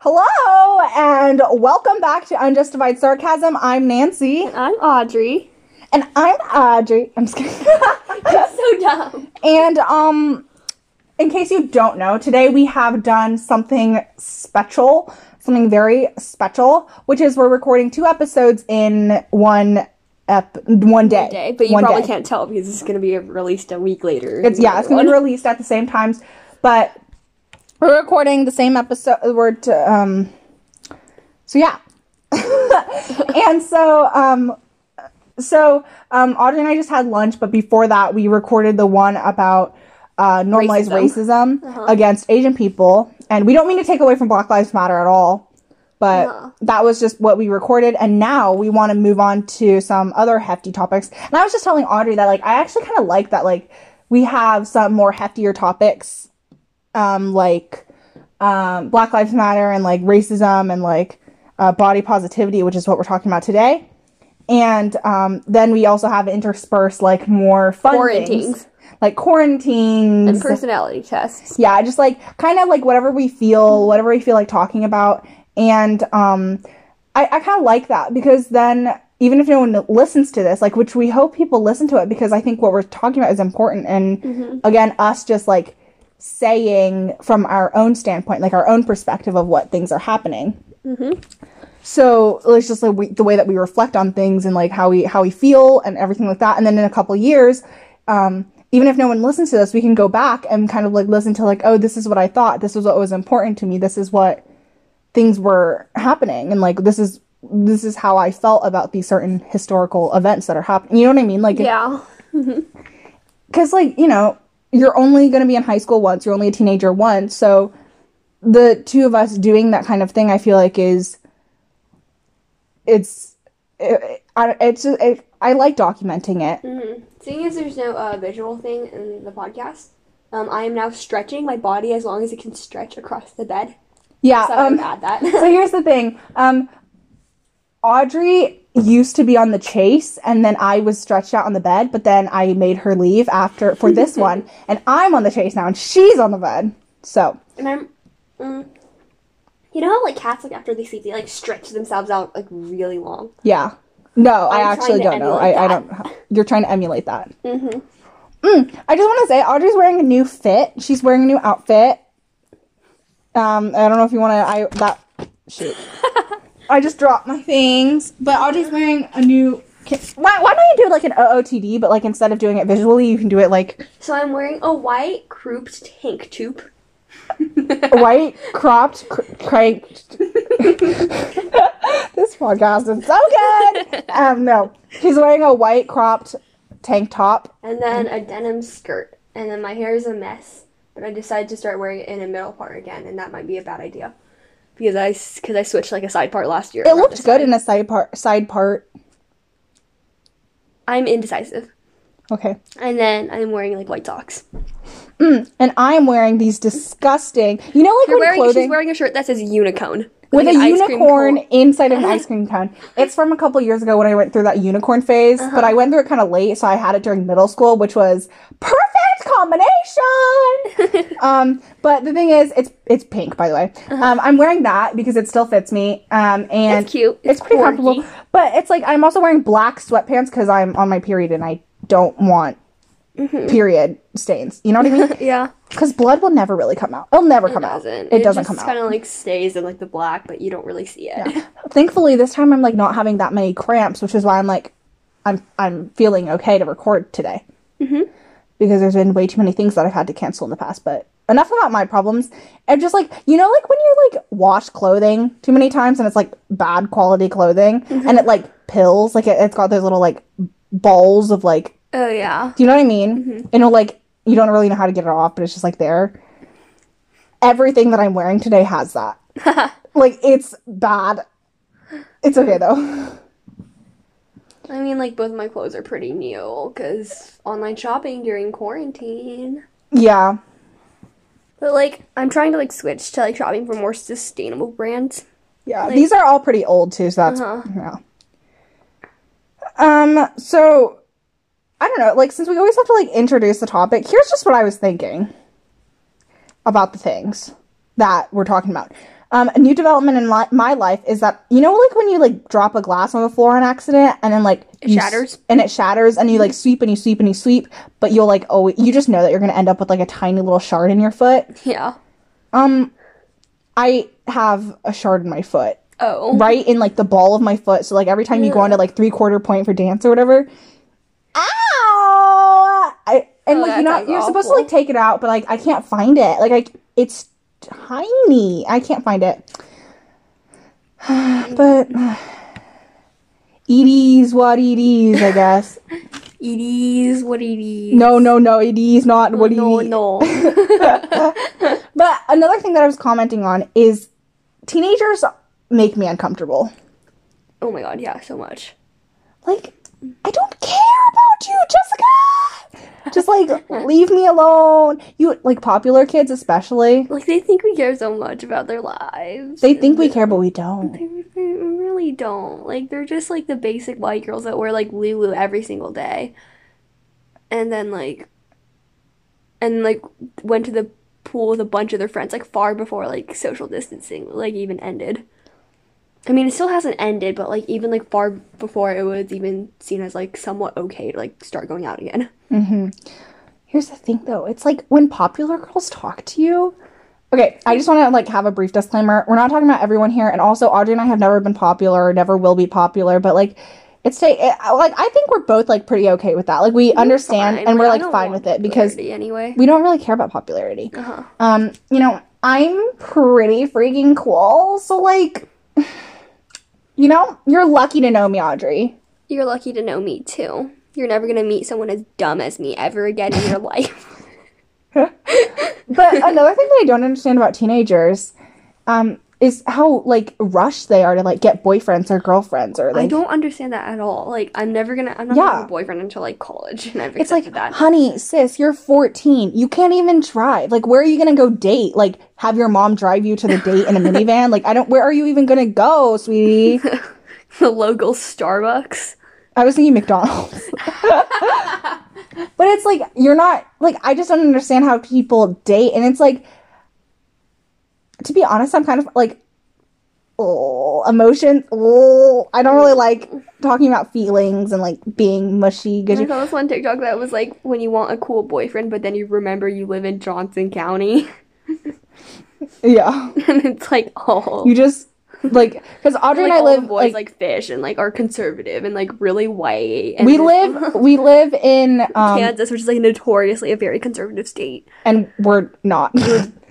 Hello and welcome back to Unjustified Sarcasm. I'm Nancy. And I'm Audrey. And I'm Audrey. I'm just kidding. That's so dumb. And in case you don't know, today we have done something very special, which is we're recording two episodes in one day. But you probably can't tell because it's going to be released a week later. It's going to be released at the same times, but we're recording the same episode. Audrey and I just had lunch, but before that, we recorded the one about normalized racism against Asian people. And we don't mean to take away from Black Lives Matter at all, but that was just what we recorded. And now we want to move on to some other hefty topics. And I was just telling Audrey that, like, I actually kind of like that, like, we have some more heftier topics. Black Lives Matter and, like, racism and, like, body positivity, which is what we're talking about today. And then we also have interspersed, like, more fun things. Like, quarantines. And personality tests. Yeah, I just, like, kind of, like, whatever we feel like talking about. And I kind of like that because then even if no one listens to this, like, which we hope people listen to it because I think what we're talking about is important. And, again, us just, like, saying from our own standpoint, like our own perspective of what things are happening. So it's just like the way that we reflect on things and like how we feel and everything like that. And then in a couple years, even if no one listens to this, we can go back and kind of like listen to like, oh, this is what I thought. This was what was important to me. This is what things were happening, and like this is how I felt about these certain historical events that are happening. You know what I mean? Like yeah, because like you know. You're only going to be in high school once. You're only a teenager once. So the two of us doing that kind of thing, I feel like I like documenting it. Seeing as there's no visual thing in the podcast, I am now stretching my body as long as it can stretch across the bed. Yeah. So I would add that. So here's the thing. Audrey used to be on the chase, and then I was stretched out on the bed, but then I made her leave after for this one, and I'm on the chase now, and she's on the bed. So, and I'm, you know how like cats like after they sleep they like stretch themselves out like really long. Yeah, no, I actually don't know. I don't. You're trying to emulate that. I just want to say Audrey's wearing a new fit. She's wearing a new outfit. I don't know if you want to. I just dropped my things, but Audrey's wearing a new... Why don't you do, like, an OOTD, but, like, instead of doing it visually, you can do it, like... So I'm wearing a white cropped tank tube. White cropped... This podcast is so good! No. She's wearing a white cropped tank top. And then a denim skirt. And then my hair is a mess, but I decided to start wearing it in the middle part again, and that might be a bad idea. Because I switched, like, a side part last year. It looked good in a side part. I'm indecisive. Okay. And then I'm wearing, like, white socks. And I'm wearing these disgusting... You know, like, she's wearing a shirt that says unicorn. With like a unicorn inside of an ice cream cone. It's from a couple years ago when I went through that unicorn phase. But I went through it kind of late, so I had it during middle school, which was perfect combination! But the thing is, it's pink, by the way. I'm wearing that because it still fits me. And it's cute. It's pretty comfortable. But it's like, I'm also wearing black sweatpants because I'm on my period and I don't want period stains. You know what I mean? Yeah. Because blood will never really come out. It'll never come out. It doesn't come out. It just kind of like stays in like the black, but you don't really see it. Yeah. Thankfully, this time I'm like not having that many cramps, which is why I'm like, I'm feeling okay to record today. Because there's been way too many things that I've had to cancel in the past. But enough about my problems. And just like, you know, like when you like wash clothing too many times and it's like bad quality clothing and it like pills, like it's got those little like balls of like. Oh yeah. Do you know what I mean? And it'll like. You don't really know how to get it off, but it's just, like, there. Everything that I'm wearing today has that. Like, it's bad. It's okay, though. I mean, like, both of my clothes are pretty new, because online shopping during quarantine. Yeah. But, like, I'm trying to, like, switch to, like, shopping for more sustainable brands. Yeah, like, these are all pretty old, too, so that's... Yeah. So... I don't know, like, since we always have to, like, introduce the topic, here's just what I was thinking about the things that we're talking about. A new development in my life is that, you know, like when you like drop a glass on the floor on accident and then like it shatters and it shatters and you like sweep and you sweep and you sweep, but you'll like, oh, you just know that you're going to end up with like a tiny little shard in your foot. Yeah. I have a shard in my foot. Oh. Right in like the ball of my foot. So like every time you go on to like 3/4 point for dance or whatever, ow! You're supposed to like take it out, but like I can't find it. Like it's tiny. I can't find it. But it is what it is, I guess. It is what it is. No, it is not what it is. No. But another thing that I was commenting on is teenagers make me uncomfortable. Oh my god, yeah, so much. Like, I don't care about you, Jessica! Just, like, leave me alone. You, like, popular kids especially. Like, they think we care so much about their lives. They think we care, but we don't. They really don't. Like, they're just, like, the basic white girls that wear, like, Lulu every single day. And then, like... And, like, went to the pool with a bunch of their friends, like, far before, like, social distancing, like, even ended. I mean, it still hasn't ended, but, like, even, like, far before it was even seen as, like, somewhat okay to, like, start going out again. Mm-hmm. Here's the thing, though. It's, like, when popular girls talk to you... Okay, I just want to, like, have a brief disclaimer. We're not talking about everyone here, and also Audrey and I have never been popular or never will be popular, but, like, I think we're both, like, pretty okay with that. Like, we understand, and we're, like, fine with it, because we don't really care about popularity. Uh-huh. You know, I'm pretty freaking cool, so, like... You know, you're lucky to know me, Audrey. You're lucky to know me, too. You're never going to meet someone as dumb as me ever again in your life. But another thing that I don't understand about teenagers is how, like, rushed they are to, like, get boyfriends or girlfriends. Or like, I don't understand that at all. Like, I'm not going to have a boyfriend until, like, college. And it's like, that. Honey, sis, you're 14. You can't even drive. Like, where are you going to go date? Like, have your mom drive you to the date in a minivan? Like, where are you even going to go, sweetie? The local Starbucks. I was thinking McDonald's. But it's like, you're not, like, I just don't understand how people date. And it's like, to be honest, I'm kind of, like, emotions. I don't really like talking about feelings and, like, being mushy. I saw this one TikTok that was, like, when you want a cool boyfriend, but then you remember you live in Johnson County. Yeah. And it's, like, oh. You just, like, because Audrey and I live, all boys, like fish and, like, are conservative and, like, really white. And we live in Kansas, which is, like, notoriously a very conservative state. And we're not.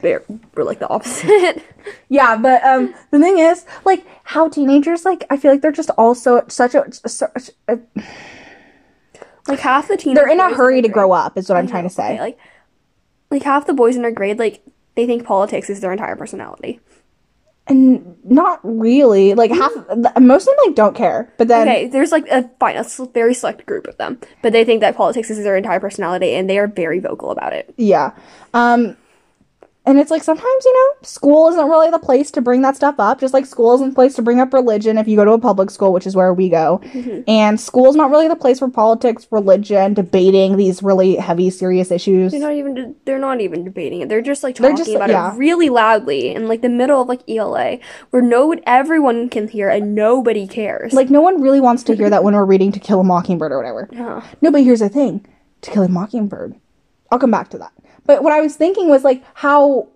We're like the opposite. Yeah, but the thing is, like, how teenagers, like, I feel like they're just also such a like, half the teenagers, they're in a hurry to grow up is what I'm trying to say. Like half the boys in our grade, like, they think politics is their entire personality, and not really. Like, half, most of them, like, don't care, but then there's, like, a very select group of them, but they think that politics is their entire personality, and they are very vocal about it. Yeah. And it's like, sometimes, you know, school isn't really the place to bring that stuff up. Just like school isn't the place to bring up religion if you go to a public school, which is where we go. Mm-hmm. And school's not really the place for politics, religion, debating these really heavy, serious issues. They're not even debating it. They're just, like, talking about it really loudly in, like, the middle of, like, ELA, where everyone can hear and nobody cares. Like, no one really wants to hear that when we're reading To Kill a Mockingbird or whatever. Yeah. No, but here's the thing. To Kill a Mockingbird. I'll come back to that. But what I was thinking was, like, how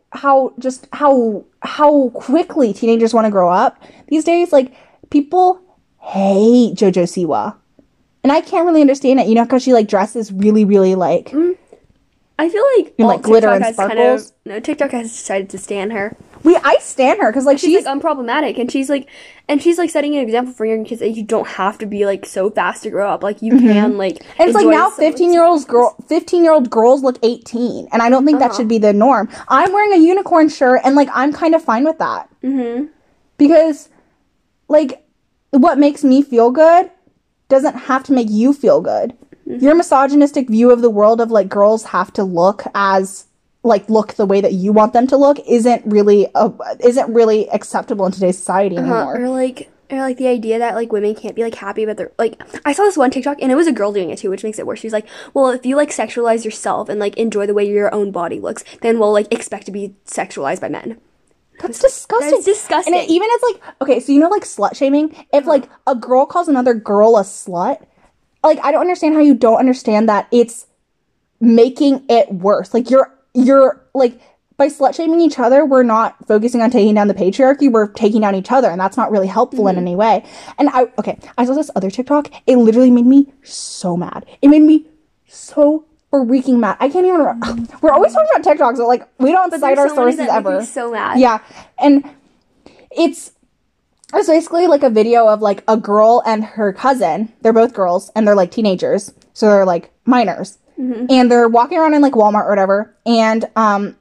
quickly teenagers want to grow up these days. Like, people hate JoJo Siwa, and I can't really understand it. You know, because she, like, dresses really, really, like, I feel like, and, like, glitter TikTok and sparkles. TikTok has decided to stan her. I stan her because, like, she's like, unproblematic, and she's like setting an example for young kids that you don't have to be, like, so fast to grow up. Like, you can, like, and it's like, now 15-year-old girls look 18, and I don't think that should be the norm. I'm wearing a unicorn shirt, and, like, I'm kind of fine with that because, like, what makes me feel good doesn't have to make you feel good. Mm-hmm. Your misogynistic view of the world of, like, girls have to look the way that you want them to look isn't really acceptable in today's society anymore. Or like the idea that, like, women can't be, like, happy about their, like, I saw this one TikTok, and it was a girl doing it too, which makes it worse. She's like, well, if you, like, sexualize yourself and, like, enjoy the way your own body looks, then we'll, like, expect to be sexualized by men. That's disgusting. That's disgusting. And it, even it's like, okay, so you know, like, slut shaming? If, like, a girl calls another girl a slut, like, I don't understand how you don't understand that it's making it worse. Like, you're, like, by slut shaming each other, we're not focusing on taking down the patriarchy, we're taking down each other, and that's not really helpful in any way. And I saw this other TikTok, it literally made me so mad. It made me so freaking mad. I can't even remember. We're always talking about TikToks, so like, we don't cite our sources ever. Make me so mad. Yeah. And it's basically like a video of like a girl and her cousin. They're both girls and they're like teenagers, so they're like minors. Mm-hmm. And they're walking around in like Walmart or whatever, and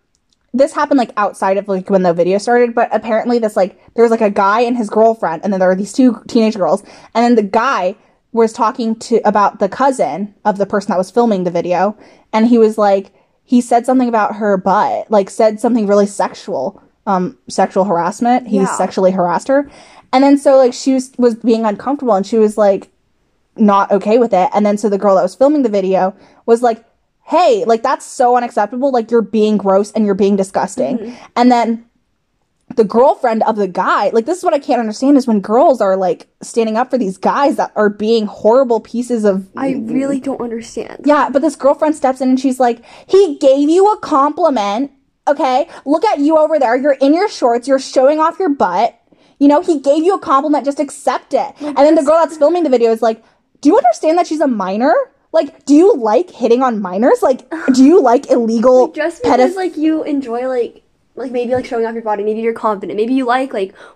this happened like outside of like when the video started, but apparently this like there was like a guy and his girlfriend, and then there were these two teenage girls, and then the guy was talking about the cousin of the person that was filming the video, and he was like, he said something about her butt, like said something really sexual, sexual harassment. He sexually harassed her, and then so like she was being uncomfortable, and she was like not okay with it, and then so the girl that was filming the video was like, hey, like, that's so unacceptable, like, you're being gross and you're being disgusting. Mm-hmm. And then the girlfriend of the guy, like, this is what I can't understand, is when girls are, like, standing up for these guys that are being horrible pieces of... I really don't understand. Yeah, but this girlfriend steps in and she's like, he gave you a compliment, okay? Look at you over there, you're in your shorts, you're showing off your butt, you know, he gave you a compliment, just accept it. And then the girl that's filming the video is like, do you understand that she's a minor? Like, do you like hitting on minors? Like, do you like illegal like, just because, like, you enjoy, like, maybe, like, showing off your body. Maybe you're confident. Maybe you like,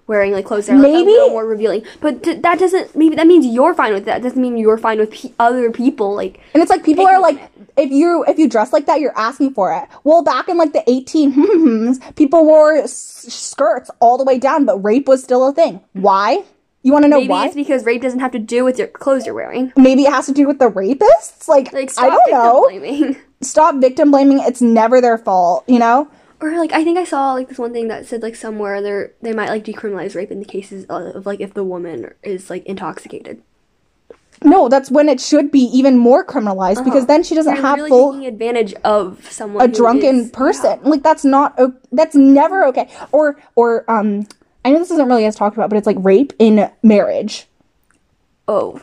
wearing, like, clothes that are, like, a little more revealing. But that doesn't... Maybe that means you're fine with that. It doesn't mean you're fine with other people, like... And it's, like, people are, like... If you dress like that, you're asking for it. Well, back in, like, the 1800s, people wore skirts all the way down, but rape was still a thing. Why? You want to know why? Maybe it's because rape doesn't have to do with your clothes you're wearing. Maybe it has to do with the rapists? Like I don't know. Stop victim blaming. Stop victim blaming. It's never their fault, you know? Or, like, I think I saw, like, this one thing that said, like, somewhere they might, like, decriminalize rape in the cases of, like, if the woman is, like, intoxicated. No, that's when it should be even more criminalized, because then she doesn't have full... taking advantage of someone. A drunken person. Yeah. Like, that's not... That's never okay. Or I know this isn't really as talked about, but it's, like, rape in marriage. Oh,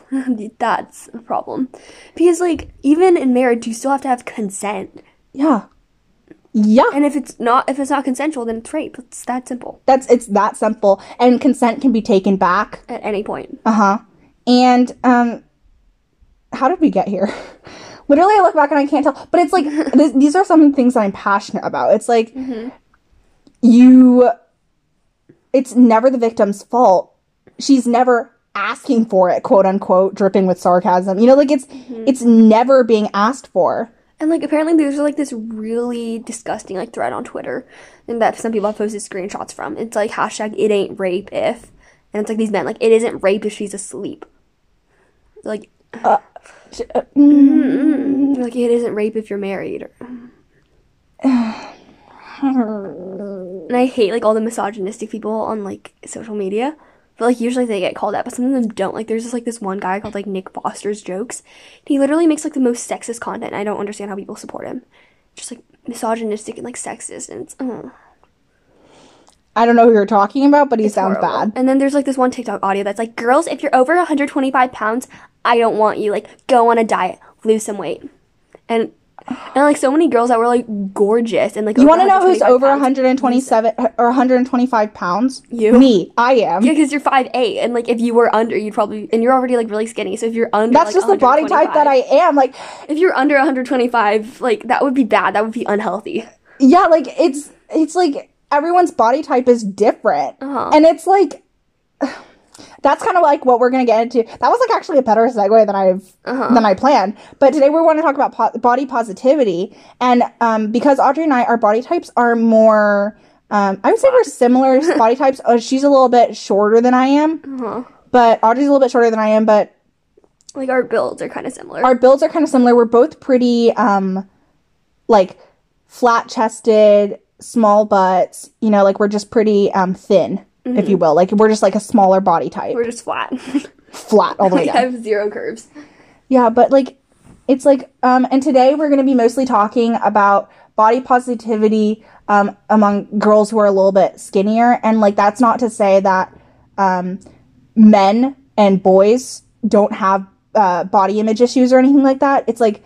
that's a problem. Because, like, even in marriage, you still have to have consent. Yeah. Yeah. And if it's not consensual, then it's rape. It's that simple. It's that simple. And consent can be taken back. At any point. Uh-huh. And, how did we get here? Literally, I look back and I can't tell. But it's, like, these are some things that I'm passionate about. It's, like, It's never the victim's fault. She's never asking for it, quote unquote, dripping with sarcasm. You know, like, it's never being asked for. And, like, apparently there's, like, this really disgusting, like, thread on Twitter and that some people have posted screenshots from. It's, like, hashtag it ain't rape if. And it's, like, these men, like, it isn't rape if she's asleep. Like, like, it isn't rape if you're married. And I hate, like, all the misogynistic people on, like, social media. But, like, usually they get called out, but some of them don't. Like, there's just, like, this one guy called, like, Nick Foster's Jokes. He literally makes, like, the most sexist content. I don't understand how people support him. Just, like, misogynistic and, like, sexist. And it's, I don't know who you're talking about, but he sounds horrible. Bad. And then there's, like, this one TikTok audio that's like, girls, if you're over 125 pounds, I don't want you. Like, go on a diet. Lose some weight. And, like, so many girls that were, like, gorgeous and, like... You want to know who's over 127 or 125 pounds? You. Me. I am. Yeah, because you're 5'8", and, like, if you were under, you'd probably... And you're already, like, really skinny, so if you're under, that's like, just the body type that I am, like... If you're under 125, like, that would be bad. That would be unhealthy. Yeah, like, it's like, everyone's body type is different. Uh-huh. And it's, like... That's kind of like what we're going to get into. That was like actually a better segue than I planned. But today we want to talk about body positivity. And because Audrey and I, our body types are more, I would say we're similar body types. She's a little bit shorter than I am. Uh-huh. But Audrey's a little bit shorter than I am. But like our builds are kind of similar. We're both pretty like flat chested, small butts. You know, like we're just pretty thin. Mm-hmm. If you will. Like, we're just, like, a smaller body type. We're just flat. Flat all the way down. I have zero curves. Yeah, but, like, it's, like, and today we're going to be mostly talking about body positivity among girls who are a little bit skinnier. And, like, that's not to say that men and boys don't have body image issues or anything like that. It's, like,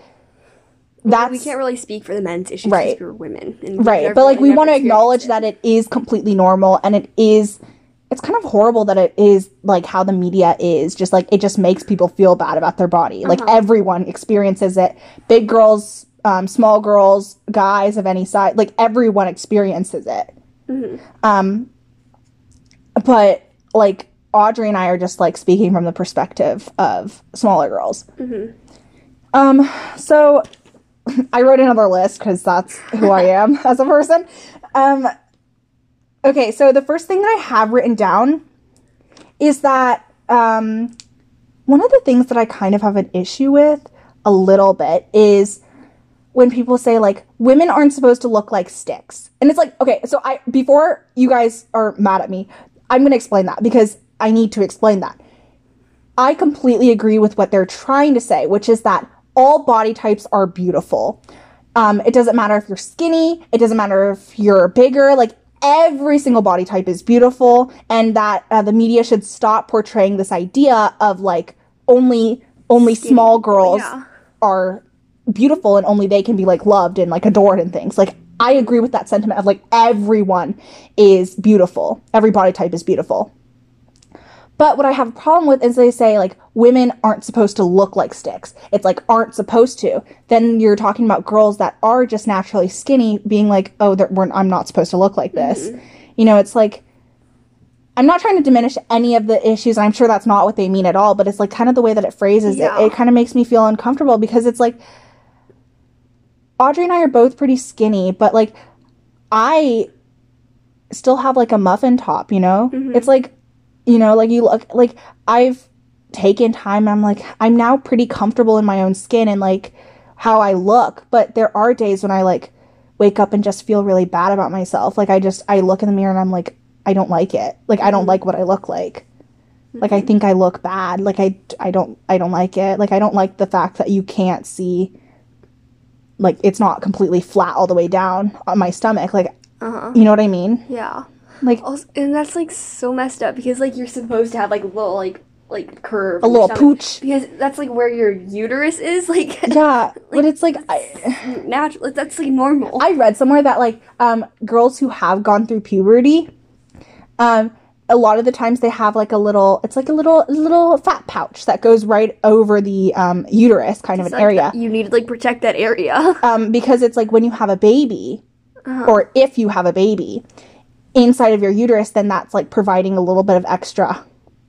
that's... We can't really speak for the men's issues because we're women. Right, but, like, we want to acknowledge that it is completely normal, and it is... It's kind of horrible that it is, like, how the media is. Just, like, it just makes people feel bad about their body. Uh-huh. Like, everyone experiences it. Big girls, small girls, guys of any size. Like, everyone experiences it. Mm-hmm. But, like, Audrey and I are just, like, speaking from the perspective of smaller girls. Mm-hmm. So, I wrote another list because that's who I am as a person. Okay, so the first thing that I have written down is that one of the things that I kind of have an issue with a little bit is when people say, like, women aren't supposed to look like sticks. And it's like, okay, so before you guys are mad at me, I'm going to explain that because I need to explain that. I completely agree with what they're trying to say, which is that all body types are beautiful. It doesn't matter if you're skinny. It doesn't matter if you're bigger. Like, every single body type is beautiful, and that the media should stop portraying this idea of, like, only small girls are beautiful and only they can be, like, loved and, like, adored and things. Like, I agree with that sentiment of, like, everyone is beautiful. Every body type is beautiful. But what I have a problem with is they say, like, women aren't supposed to look like sticks. It's like, aren't supposed to. Then you're talking about girls that are just naturally skinny being like, oh, I'm not supposed to look like this. Mm-hmm. You know, it's like, I'm not trying to diminish any of the issues, and I'm sure that's not what they mean at all, but it's, like, kind of the way that it phrases it kind of makes me feel uncomfortable because it's like, Audrey and I are both pretty skinny, but, like, I still have, like, a muffin top, you know? Mm-hmm. It's like, you know, like, you look, like, I've taken time, I'm like, I'm now pretty comfortable in my own skin and, like, how I look, but there are days when I, like, wake up and just feel really bad about myself. Like, I look in the mirror and I'm like, I don't like it. Like, I don't like what I look like. Mm-hmm. Like, I think I look bad. Like, I don't like it. Like, I don't like the fact that you can't see, like, it's not completely flat all the way down on my stomach. Like, You know what I mean? Yeah. Like, also, and that's, like, so messed up because, like, you're supposed to have, like, a little, like curve, a little pooch, because that's, like, where your uterus is, like, yeah. Like, but it's like natural, that's, like, normal. I read somewhere that, like, girls who have gone through puberty, a lot of the times they have, like, a little fat pouch that goes right over the uterus, kind of an area. You need to, like, protect that area because it's like when you have a baby, or if you have a baby. Inside of your uterus, then that's, like, providing a little bit of extra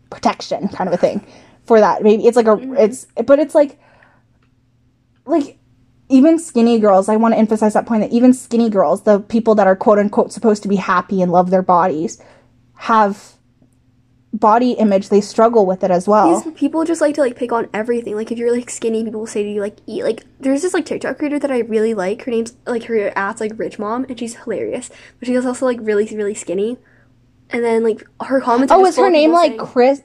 protection kind of a thing for that baby. It's, like, it's even skinny girls, I want to emphasize that point, that even skinny girls, the people that are quote-unquote supposed to be happy and love their bodies, have body image, they struggle with it as well. These people just like to, like, pick on everything. Like, if you're, like, skinny, people will say to you, like, eat. Like, there's this, like, TikTok creator that I really like. Her name's, like, her ad's, like, Rich Mom, and she's hilarious. But she is also, like, really, really skinny. And then, like, her comments. Oh, is her name, like, Chris?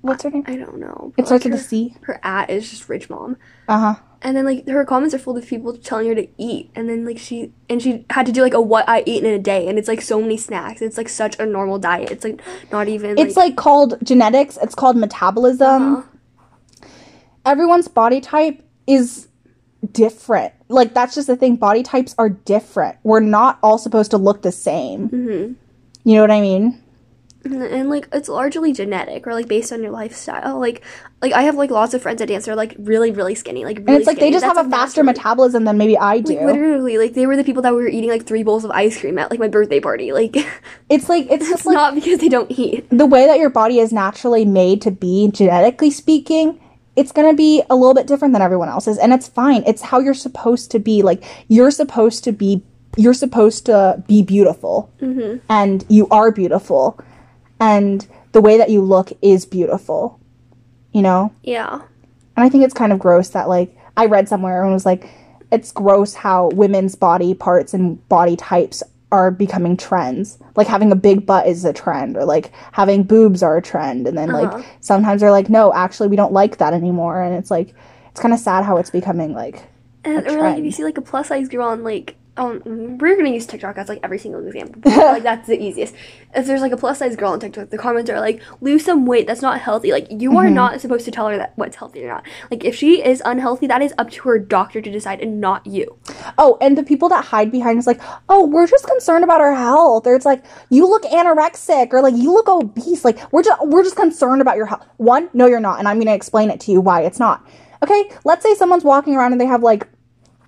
What's her name? I don't know. It starts with a C. Her at is just Rich Mom. And then, like, her comments are full of people telling her to eat. And then, like, she had to do, like, a what I eat in a day. And it's, like, so many snacks. It's, like, such a normal diet. It's, like, not even... It's, like called genetics. It's called metabolism. Everyone's body type is different. Like, that's just the thing. Body types are different. We're not all supposed to look the same. Mm-hmm. You know what I mean? And, like, it's largely genetic or, like, based on your lifestyle. Like I have, like, lots of friends that dance that are, like, really, really skinny. Like, really and it's, like, skinny. They just that's have a faster metabolism than maybe I do. Like, literally, like, they were the people that were eating, like, 3 bowls of ice cream at, like, my birthday party. Like, it's just, like... not because they don't eat. The way that your body is naturally made to be, genetically speaking, it's going to be a little bit different than everyone else's. And it's fine. It's how you're supposed to be. Like, you're supposed to be beautiful. Mm-hmm. And you are beautiful. And the way that you look is beautiful, you know? Yeah. And I think it's kind of gross that, like, I read somewhere and was like, it's gross how women's body parts and body types are becoming trends. Like, having a big butt is a trend, or, like, having boobs are a trend. And then, like, sometimes they're like, no, actually, we don't like that anymore. And it's, like, it's kind of sad how it's becoming, like... And or like if you see like a plus size girl on like we're gonna use TikTok as like every single example, but like that's the easiest. If there's like a plus size girl on TikTok, the comments are like, lose some weight, that's not healthy. Like you mm-hmm. are not supposed to tell her that what's healthy or not. Like if she is unhealthy, that is up to her doctor to decide and not you. Oh, and the people that hide behind is like, oh, we're just concerned about her health, or it's like, you look anorexic, or like you look obese, like we're just concerned about your health. One, no you're not, and I'm gonna explain it to you why it's not. Okay, let's say someone's walking around and they have like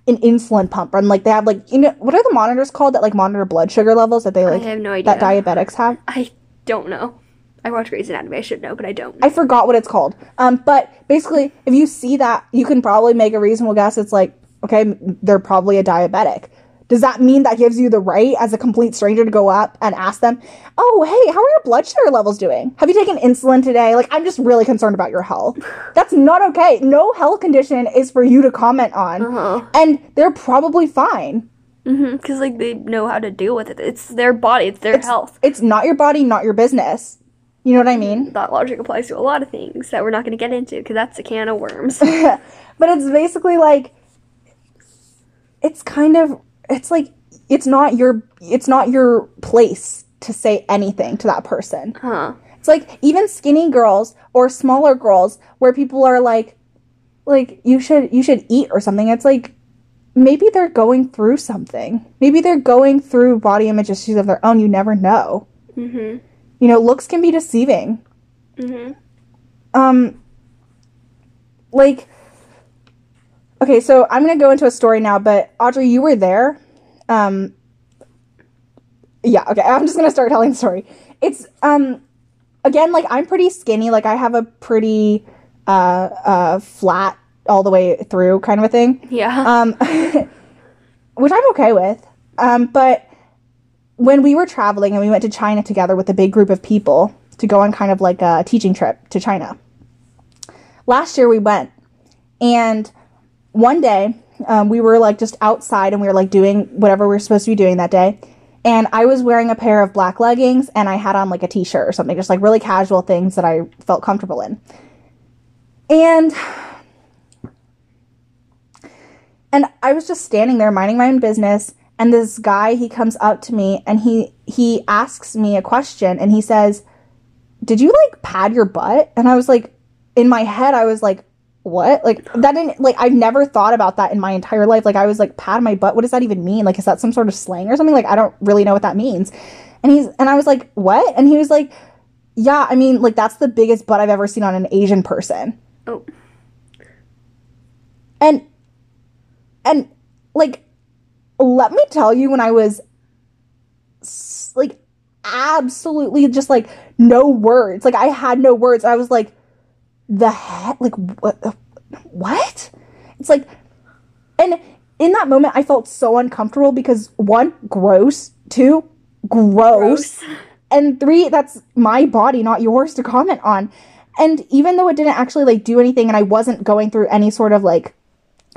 an insulin pump, and like they have like, you know, what are the monitors called that like monitor blood sugar levels that they like, I have no idea, that diabetics have? I don't know. I watch Grey's Anatomy. I should know, but I don't. I forgot what it's called. But basically, if you see that, you can probably make a reasonable guess. It's like, okay, they're probably a diabetic. Does that mean that gives you the right as a complete stranger to go up and ask them, oh, hey, how are your blood sugar levels doing? Have you taken insulin today? Like, I'm just really concerned about your health. That's not okay. No health condition is for you to comment on. Uh-huh. And they're probably fine. Mm-hmm. Because, like, they know how to deal with it. It's their body. It's their health. It's not your body, not your business. You know what I mean? That logic applies to a lot of things that we're not going to get into because that's a can of worms. But it's basically, like, it's kind of... It's like, it's not your place to say anything to that person. Huh. It's like, even skinny girls or smaller girls where people are like, you should eat or something. It's like, maybe they're going through something. Maybe they're going through body image issues of their own. You never know. Mm-hmm. You know, looks can be deceiving. Mm-hmm. Like... Okay, so I'm going to go into a story now, but Audrey, you were there. Yeah, okay, I'm just going to start telling the story. It's, again, like, I'm pretty skinny. Like, I have a pretty flat all the way through kind of a thing. Yeah. Which I'm okay with. But when we were traveling and we went to China together with a big group of people to go on kind of like a teaching trip to China, last year we went, and... One day, we were, like, just outside, and we were, like, doing whatever we were supposed to be doing that day, and I was wearing a pair of black leggings, and I had on, like, a t-shirt or something, just, like, really casual things that I felt comfortable in, and I was just standing there minding my own business, and this guy, he comes up to me, and he asks me a question, and he says, did you, like, pad your butt? And I was, like, in my head, I was, like, what? Like, that didn't, like, I've never thought about that in my entire life. Like, I was like, pad my butt, what does that even mean? Like, is that some sort of slang or something? Like, I don't really know what that means. And I was like, what? And he was like, yeah, I mean, like, that's the biggest butt I've ever seen on an Asian person. Oh. And like, let me tell you, when I was like absolutely just like no words, like I had no words, I was like, the heck, like, what? It's like, and in that moment, I felt so uncomfortable because one, gross, two, gross, and three, that's my body, not yours to comment on. And even though it didn't actually, like, do anything, and I wasn't going through any sort of, like,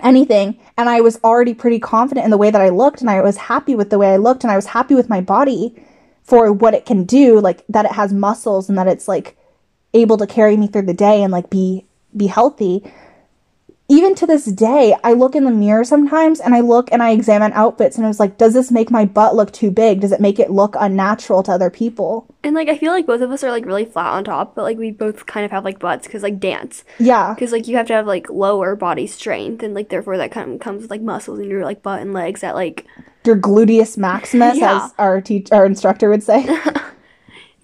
anything, and I was already pretty confident in the way that I looked, and I was happy with the way I looked, and I was happy with my body for what it can do, like, that it has muscles, and that it's, like, able to carry me through the day and like be healthy. Even to this day, I look in the mirror sometimes and I look and I examine outfits and I was like, does this make my butt look too big? Does it make it look unnatural to other people? And like, I feel like both of us are like really flat on top, but like we both kind of have like butts because like dance. Yeah. Because like you have to have like lower body strength and like therefore that kind of comes with like muscles in your like butt and legs that like... Your gluteus maximus, yeah. As our instructor would say.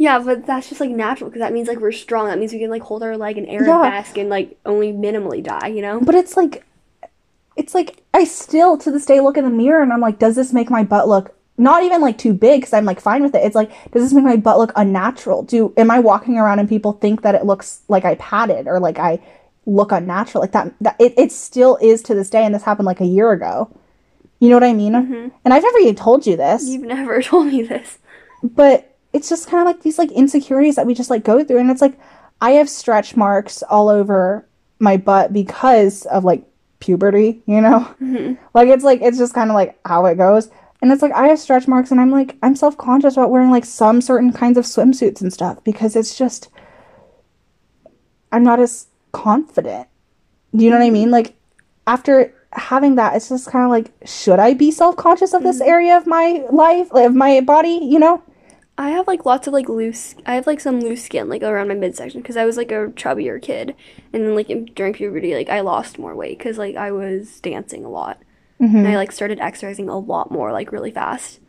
Yeah, but that's just, like, natural, because that means, like, we're strong. That means we can, like, hold our leg in air and bask and, like, only minimally die, you know? But it's, like, I still, to this day, look in the mirror, and I'm like, does this make my butt look, not even, like, too big, because I'm, like, fine with it. It's like, does this make my butt look unnatural? Am I walking around and people think that it looks like I padded or, like, I look unnatural? Like, it still is to this day, and this happened, like, a year ago. You know what I mean? Mm-hmm. And I've never even told you this. You've never told me this. But... It's just kind of, like, these, like, insecurities that we just, like, go through. And it's, like, I have stretch marks all over my butt because of, like, puberty, you know? Mm-hmm. Like, it's just kind of, like, how it goes. And it's, like, I have stretch marks and I'm, like, I'm self-conscious about wearing, like, some certain kinds of swimsuits and stuff. Because it's just, I'm not as confident. Do you know what I mean? Like, after having that, it's just kind of like, should I be self-conscious of this area of my life, of my body, you know? I have, like, lots of, like, loose... I have, like, some loose skin, like, around my midsection, because I was, like, a chubbier kid. And then, like, during puberty, like, I lost more weight, because, like, I was dancing a lot. Mm-hmm. And I, like, started exercising a lot more, like, really fast.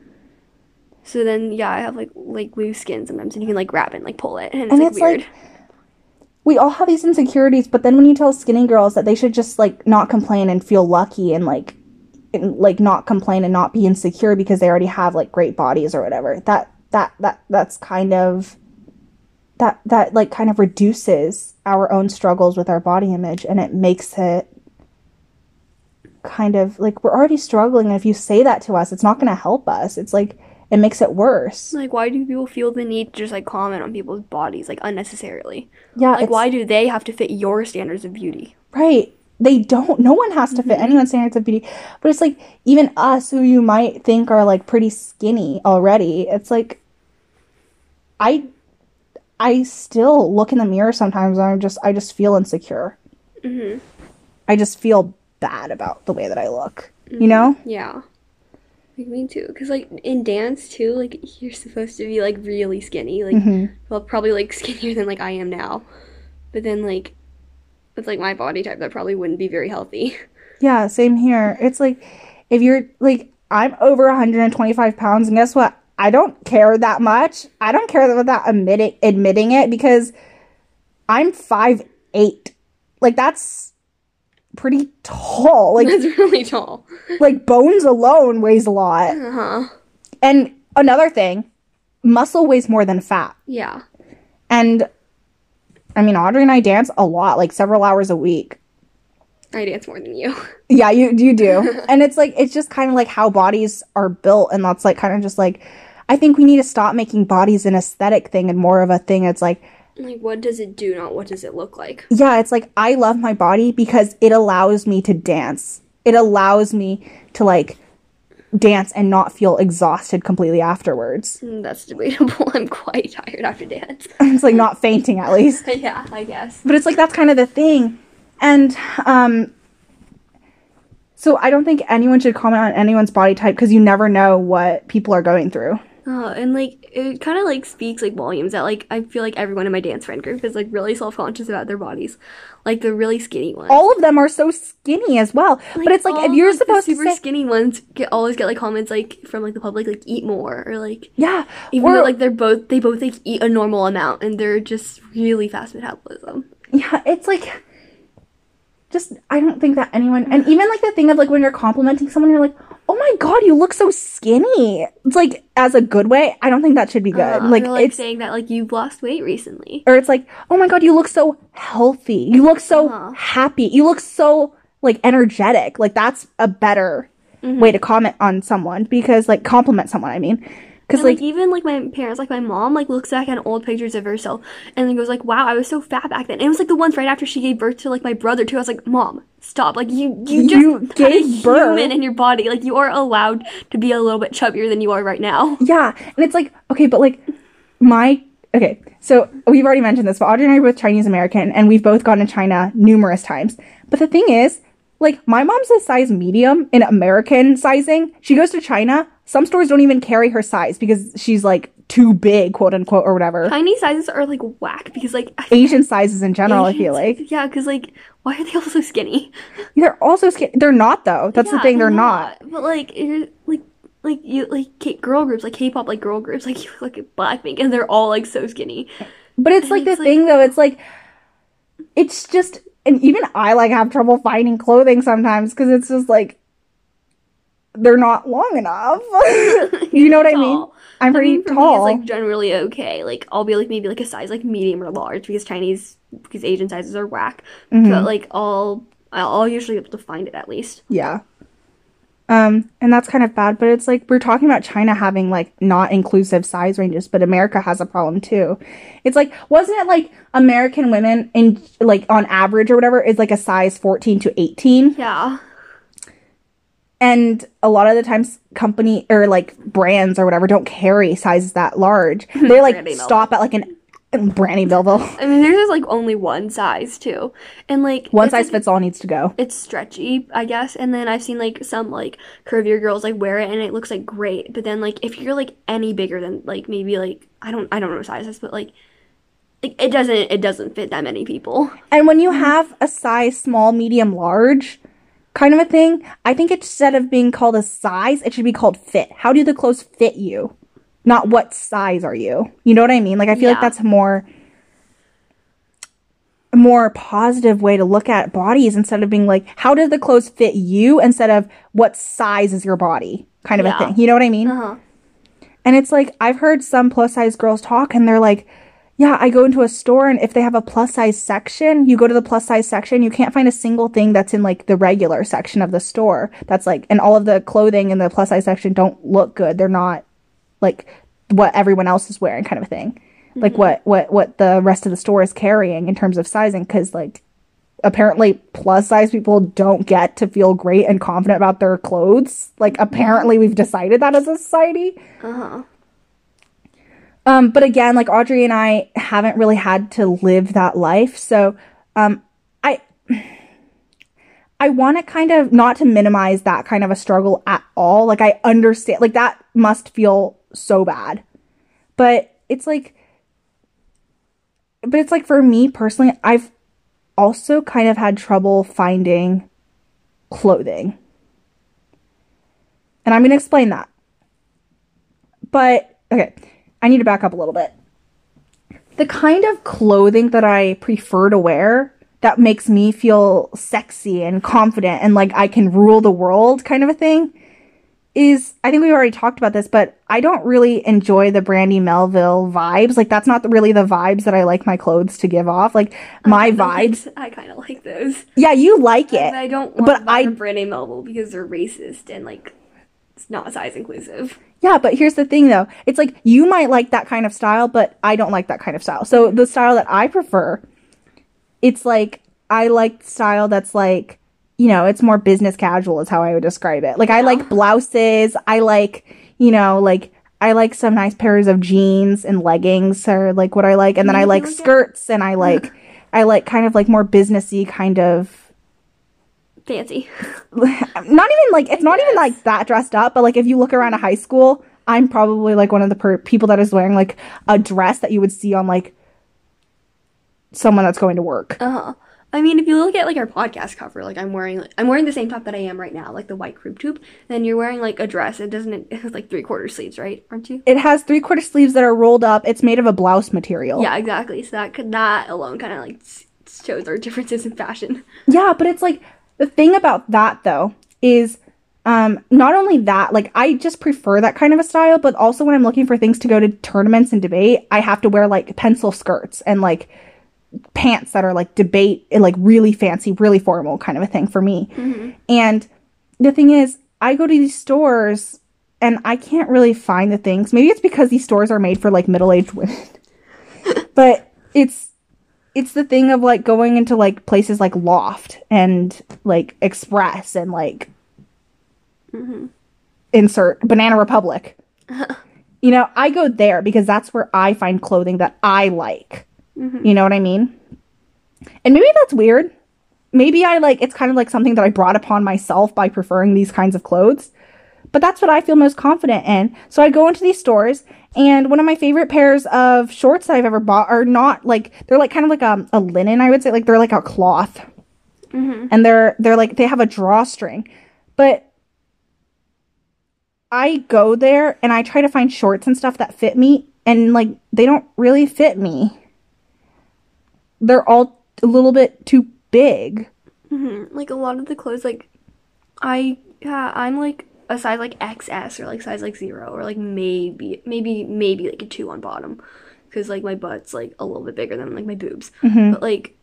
So then, yeah, I have, like loose skin sometimes, and you can, like, grab it and, like, pull it. And it's weird. Like, we all have these insecurities, but then when you tell skinny girls that they should just, like, not complain and feel lucky and, like... And, like, not complain and not be insecure because they already have, like, great bodies or whatever, that's kind of that like kind of reduces our own struggles with our body image, and it makes it kind of like we're already struggling, and if you say that to us, it's not going to help us. It's like it makes it worse. Like, why do people feel the need to just, like, comment on people's bodies, like, unnecessarily? Yeah, like, why do they have to fit your standards of beauty? Right. They don't. No one has to fit anyone's standards of beauty. But it's like, even us, who you might think are, like, pretty skinny already, it's like, I still look in the mirror sometimes, and I just feel insecure. Mm-hmm. I just feel bad about the way that I look. Mm-hmm. You know? Yeah. Like, me too. Because, like, in dance, too, like, you're supposed to be, like, really skinny. Like, well, probably, like, skinnier than, like, I am now. But then, like... It's like my body type that probably wouldn't be very healthy. Yeah, same here. It's like, if you're like, I'm over 125 pounds, and guess what? I don't care that much. I don't care without admitting it, because I'm 5'8". Like, that's pretty tall. Like, that's really tall. Like, bones alone weighs a lot. Uh-huh. And another thing, muscle weighs more than fat. Yeah. And I mean, Audrey and I dance a lot, like, several hours a week. I dance more than you. Yeah, you do. And it's, like, it's just kind of, like, how bodies are built. And that's, like, kind of just, like, I think we need to stop making bodies an aesthetic thing and more of a thing that's, like... Like, what does it do, not what does it look like? Yeah, it's, like, I love my body because it allows me to dance. It allows me to, like... dance and not feel exhausted completely afterwards. That's debatable. I'm quite tired after dance. It's like not fainting, at least. Yeah, I guess. But it's like, that's kind of the thing. And so I don't think anyone should comment on anyone's body type, because you never know what people are going through. And like, it kind of like speaks like volumes that, like, I feel like everyone in my dance friend group is like really self-conscious about their bodies. Like, the really skinny ones. All of them are so skinny as well. Like, but it's like, if you're like supposed to super skinny ones always get like comments like from like the public, like, eat more, or like, yeah, even though, like, they both like eat a normal amount, and they're just really fast metabolism. Yeah, it's like, just, I don't think that anyone, and even like the thing of like when you're complimenting someone, you're like, oh my god, you look so skinny. It's like, as a good way, I don't think that should be good. Like it's saying that, like, you've lost weight recently. Or it's like, oh my god, you look so healthy. You look so happy. You look so, like, energetic. Like, that's a better way to comment on someone, because, like, compliment someone, I mean. Because, like, even, like, my parents, like, my mom, like, looks back at old pictures of herself and then goes, like, wow, I was so fat back then. And it was, like, the ones right after she gave birth to, like, my brother, too. I was like, Mom, stop. Like, you just gave birth. Human in your body. Like, you are allowed to be a little bit chubbier than you are right now. Yeah. And it's, like, okay, but, like, okay, so we've already mentioned this, but Audrey and I are both Chinese-American, and we've both gone to China numerous times. But the thing is, like, my mom's a size medium in American sizing. She goes to China. Some stores don't even carry her size because she's, like, too big, quote-unquote, or whatever. Chinese sizes are, like, whack because, like... Asian sizes in general, I feel like. Yeah, because, like, why are they all so skinny? They're all so skinny. They're not, though. That's the thing. They're not. But, like, you're, like you like girl groups, like, K-pop, like, girl groups, like, you look at Blackpink, and they're all, like, so skinny. But it's, like, the thing, though. It's, like, it's just... And even I, like, have trouble finding clothing sometimes because it's just, like... They're not long enough. You know what I mean? I'm pretty tall. Me, it's, like, generally okay. Like, I'll be, like, maybe, like, a size, like, medium or large because Asian sizes are whack. But, like, I'll usually be able to find it at least. Yeah. And that's kind of bad, but it's, like, we're talking about China having, like, not inclusive size ranges, but America has a problem, too. It's, like, wasn't it, like, American women, in like, on average or whatever, is, like, a size 14 to 18? Yeah. And a lot of the times company or, like, brands or whatever don't carry sizes that large. They, like, stop at, like, an Brandy Melville. I mean, there's like only one size too, and like one size fits all needs to go. It's stretchy, I guess. And then I've seen like some like curvier girls like wear it and it looks like great, but then like if you're like any bigger than like maybe like I don't know sizes, but like it doesn't fit that many people. And when you have a size small, medium, large kind of a thing, I think instead of being called a size, it should be called fit. How do the clothes fit you? Not what size are you? You know what I mean? Like, I feel like that's a more positive way to look at bodies instead of being like, how do the clothes fit you? Instead of what size is your body kind of a thing. You know what I mean? Uh-huh. And it's like, I've heard some plus size girls talk and they're like, yeah, I go into a store and if they have a plus size section, you go to the plus size section, you can't find a single thing that's in like the regular section of the store. That's like, and all of the clothing in the plus size section don't look good. They're not like what everyone else is wearing kind of a thing, like what the rest of the store is carrying in terms of sizing, because like apparently plus size people don't get to feel great and confident about their clothes. Like apparently we've decided that as a society. But again, like Audrey and I haven't really had to live that life, so I want to kind of not to minimize that kind of a struggle at all. Like, I understand, like, that must feel so bad. But it's like for me personally, I've also kind of had trouble finding clothing. And I'm going to explain that. But, okay, I need to back up a little bit. The kind of clothing that I prefer to wear that makes me feel sexy and confident and like I can rule the world kind of a thing is, I think we've already talked about this, but I don't really enjoy the Brandy Melville vibes. Like, that's not really the vibes that I like my clothes to give off. Like, my vibes. I kind of like those. Yeah, you like it. I don't want to buy Brandy Melville because they're racist and like it's not size inclusive. Yeah, but here's the thing though. It's like, you might like that kind of style, but I don't like that kind of style. So the style that I prefer, it's like, I like style that's like, you know, it's more business casual is how I would describe it. Like, I like blouses. I like, you know, like, I like some nice pairs of jeans and leggings are like what I like. And then I like skirts and I like kind of like more businessy kind of. Fancy. Not even like, it's not even like that dressed up. But like, if you look around a high school, I'm probably like one of the people that is wearing like a dress that you would see on like someone that's going to work. I mean, if you look at like our podcast cover, like I'm wearing the same top that I am right now, like the white crew tube. Then you're wearing like a dress. It has like 3/4 sleeves, right? Aren't you? It has 3/4 sleeves that are rolled up. It's made of a blouse material. Yeah, exactly. So that alone kind of like shows our differences in fashion. Yeah, but it's like the thing about that though is not only that, like I just prefer that kind of a style, but also when I'm looking for things to go to tournaments and debate, I have to wear like pencil skirts and like pants that are like debate and like really fancy, really formal kind of a thing for me. And the thing is, I go to these stores and I can't really find the things. Maybe it's because these stores are made for like middle-aged women. But it's the thing of like going into like places like Loft and like Express and like insert Banana Republic. You know, I go there because that's where I find clothing that I like. You know what I mean? And maybe that's weird. Maybe I like, it's kind of like something that I brought upon myself by preferring these kinds of clothes. But that's what I feel most confident in. So I go into these stores and one of my favorite pairs of shorts that I've ever bought are not like, they're like kind of like a linen, I would say. Like they're like a cloth. And they're like, they have a drawstring. But I go there and I try to find shorts and stuff that fit me. And like, they don't really fit me. They're all a little bit too big. Like, a lot of the clothes, like, I'm, like, a size, like, XS or, like, size, like, 0 or, like, maybe, like, a 2 on bottom. Because, like, my butt's, like, a little bit bigger than, like, my boobs. But, like,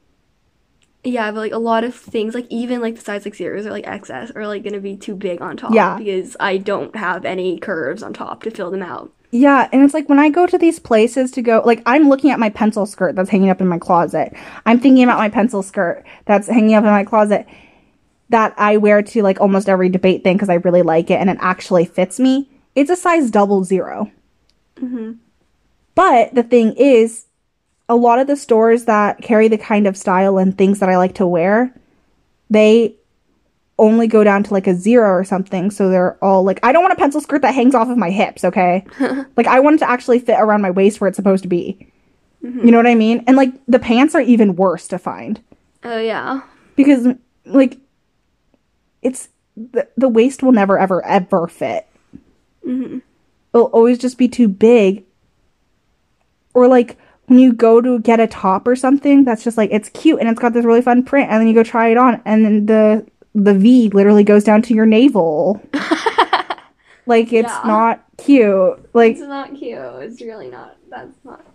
yeah, but, like, a lot of things, like, even, like, the size, like, 0s or, like, XS are, like, going to be too big on top. Yeah. Because I don't have any curves on top to fill them out. Yeah, and it's like when I go to these places to go, like I'm looking at my pencil skirt that's hanging up in my closet. I'm thinking about my pencil skirt that's hanging up in my closet that I wear to like almost every debate thing because I really like it and it actually fits me. It's a size 00. But the thing is, a lot of the stores that carry the kind of style and things that I like to wear, they only go down to like a 0 or something. So they're all like, I don't want a pencil skirt that hangs off of my hips, okay? Like, I want it to actually fit around my waist where it's supposed to be. Mm-hmm. You know what I mean? And like, the pants are even worse to find. Oh, yeah. Because like, it's the waist will never, ever, ever fit. Mm-hmm. It'll always just be too big. Or like, when you go to get a top or something, that's just like, it's cute and it's got this really fun print, and then you go try it on, and then the V literally goes down to your navel. Like, it's not cute. Like, it's not cute. It's really not.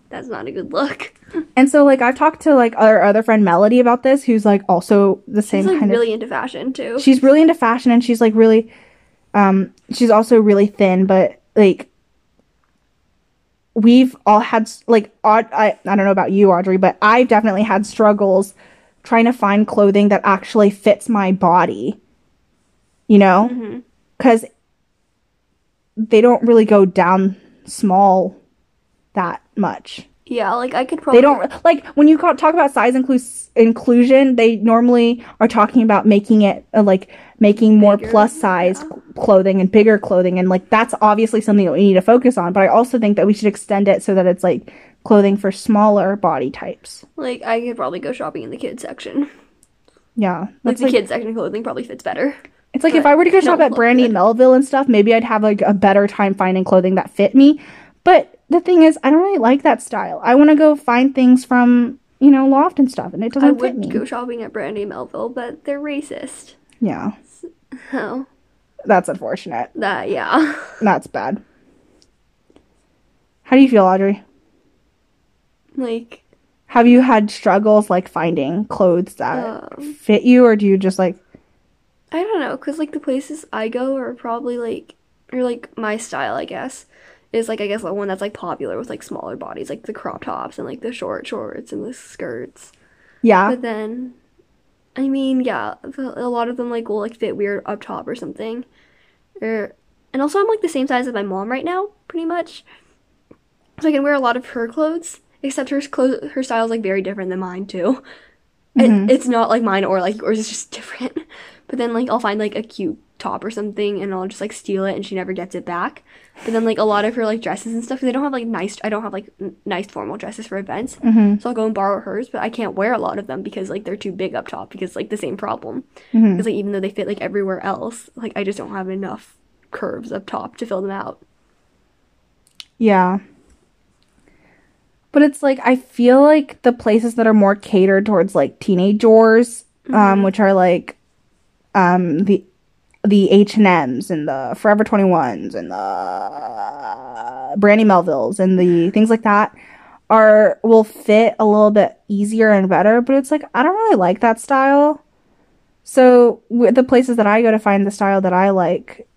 That's not a good look. And so, like, I've talked to, like, our other friend Melody about this, who's, like, also the same kind of... She's, like, really into fashion, too. She's really into fashion, and she's, like, really... she's also really thin, but, like... We've all had, like, I don't know about you, Audrey, but I've definitely had struggles trying to find clothing that actually fits my body, you know? Because they don't really go down small that much. Yeah, like, I could probably... They don't... Like, when you talk about size inclusion, they normally are talking about making it, making more plus-size clothing and bigger clothing. And, like, that's obviously something that we need to focus on. But I also think that we should extend it so that it's, like, clothing for smaller body types. Like, I could probably go shopping in the kids section. Yeah. Like, the kids section of clothing probably fits better. It's like, if I were to go shop at Brandy Melville and stuff, maybe I'd have, like, a better time finding clothing that fit me. But... the thing is, I don't really like that style. I want to go find things from, you know, Loft and stuff, and it doesn't fit me. I would go shopping at Brandy Melville, but they're racist. Yeah. So. That's unfortunate. Yeah. That's bad. How do you feel, Audrey? Like. Have you had struggles, like, finding clothes that fit you, or do you just, like. I don't know, because, like, the places I go are probably, like, or, like, my style, I guess. Is, like, I guess the one that's, like, popular with, like, smaller bodies. Like, the crop tops and, like, the short shorts and the skirts. Yeah. But then, I mean, yeah, a lot of them, like, will, like, fit weird up top or something. And also, I'm, like, the same size as my mom right now, pretty much. So I can wear a lot of her clothes, except her style is, like, very different than mine, too. Mm-hmm. It's not, like, mine or, like, yours is just different. But then, like, I'll find, like, a cute top or something, and I'll just, like, steal it, and she never gets it back. But then, like, a lot of her, like, dresses and stuff, because I don't have nice formal dresses for events. Mm-hmm. So I'll go and borrow hers, but I can't wear a lot of them because, like, they're too big up top, because, like, the same problem. Mm-hmm. Because, like, even though they fit, like, everywhere else, like, I just don't have enough curves up top to fill them out. Yeah. But it's, like, I feel like the places that are more catered towards, like, teenagers, mm-hmm. Which are, like, the H&Ms and the Forever 21s and the Brandy Melvilles and the things like that will fit a little bit easier and better, but it's like, I don't really like that style. So the places that I go to find the style that I like